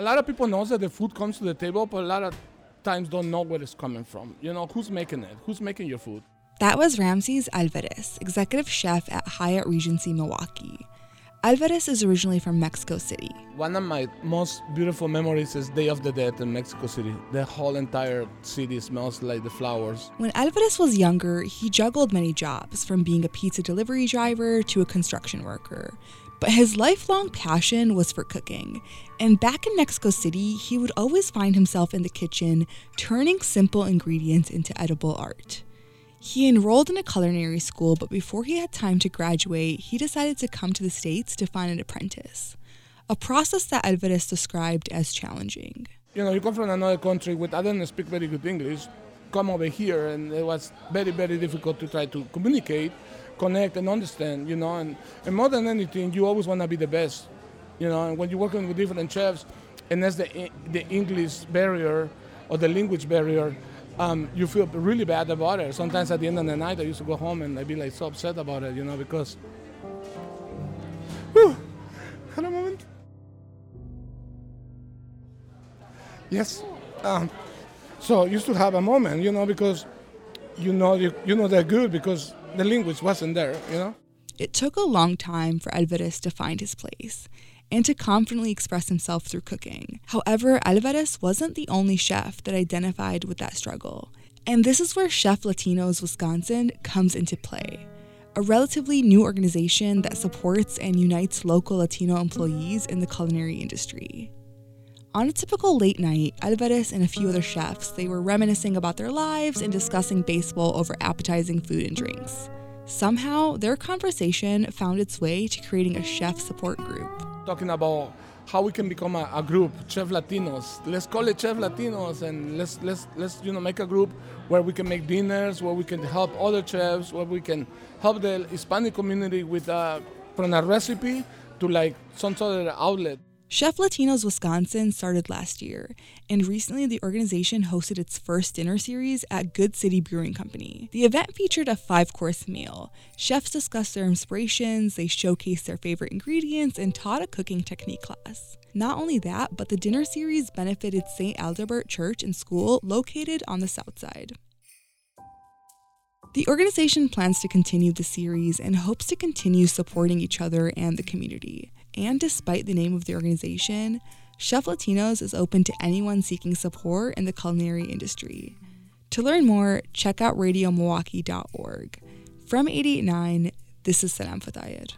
a lot of people know that the food comes to the table, but a lot of times don't know where it's coming from. You know, who's making it? Who's making your food? That was Ramses Alvarez, executive chef at Hyatt Regency Milwaukee. Alvarez is originally from Mexico City. One of my most beautiful memories is Day of the Dead in Mexico City. The whole entire city smells like the flowers. When Alvarez was younger, he juggled many jobs, from being a pizza delivery driver to a construction worker. But his lifelong passion was for cooking. And back in Mexico City, he would always find himself in the kitchen, turning simple ingredients into edible art. He enrolled in a culinary school, but before he had time to graduate, he decided to come to the States to find an apprentice, a process that Alvarez described as challenging. You know, you come from another country with, I didn't speak very good English, come over here, and it was very, very difficult to try to communicate, connect, and understand, you know, and more than anything, you always want to be the best, you know, and when you're working with different chefs, and that's the English barrier or the language barrier, you feel really bad about it. Sometimes at the end of the night, I used to go home and I'd be like so upset about it, you know, because... Whew! Hold a moment. Yes. So you should have a moment, you know, because you know they're good because the language wasn't there, you know. It took a long time for Alvarez to find his place and to confidently express himself through cooking. However, Alvarez wasn't the only chef that identified with that struggle. And this is where Chef Latinos Wisconsin comes into play, a relatively new organization that supports and unites local Latino employees in the culinary industry. On a typical late night, Alvarez and a few other chefs, they were reminiscing about their lives and discussing baseball over appetizing food and drinks. Somehow, their conversation found its way to creating a chef support group. Talking about how we can become a group, Chef Latinos. Let's call it Chef Latinos, and let's make a group where we can make dinners, where we can help other chefs, where we can help the Hispanic community with from a recipe to like some sort of outlet. Chef Latinos Wisconsin started last year, and recently the organization hosted its first dinner series at Good City Brewing Company. The event featured a 5-course meal. Chefs discussed their inspirations, they showcased their favorite ingredients, and taught a cooking technique class. Not only that, but the dinner series benefited St. Albert Church and School, located on the South Side. The organization plans to continue the series and hopes to continue supporting each other and the community. And despite the name of the organization, Chef Latinos is open to anyone seeking support in the culinary industry. To learn more, check out radiomilwaukee.org. From 88.9, this is Salam Fathayyad.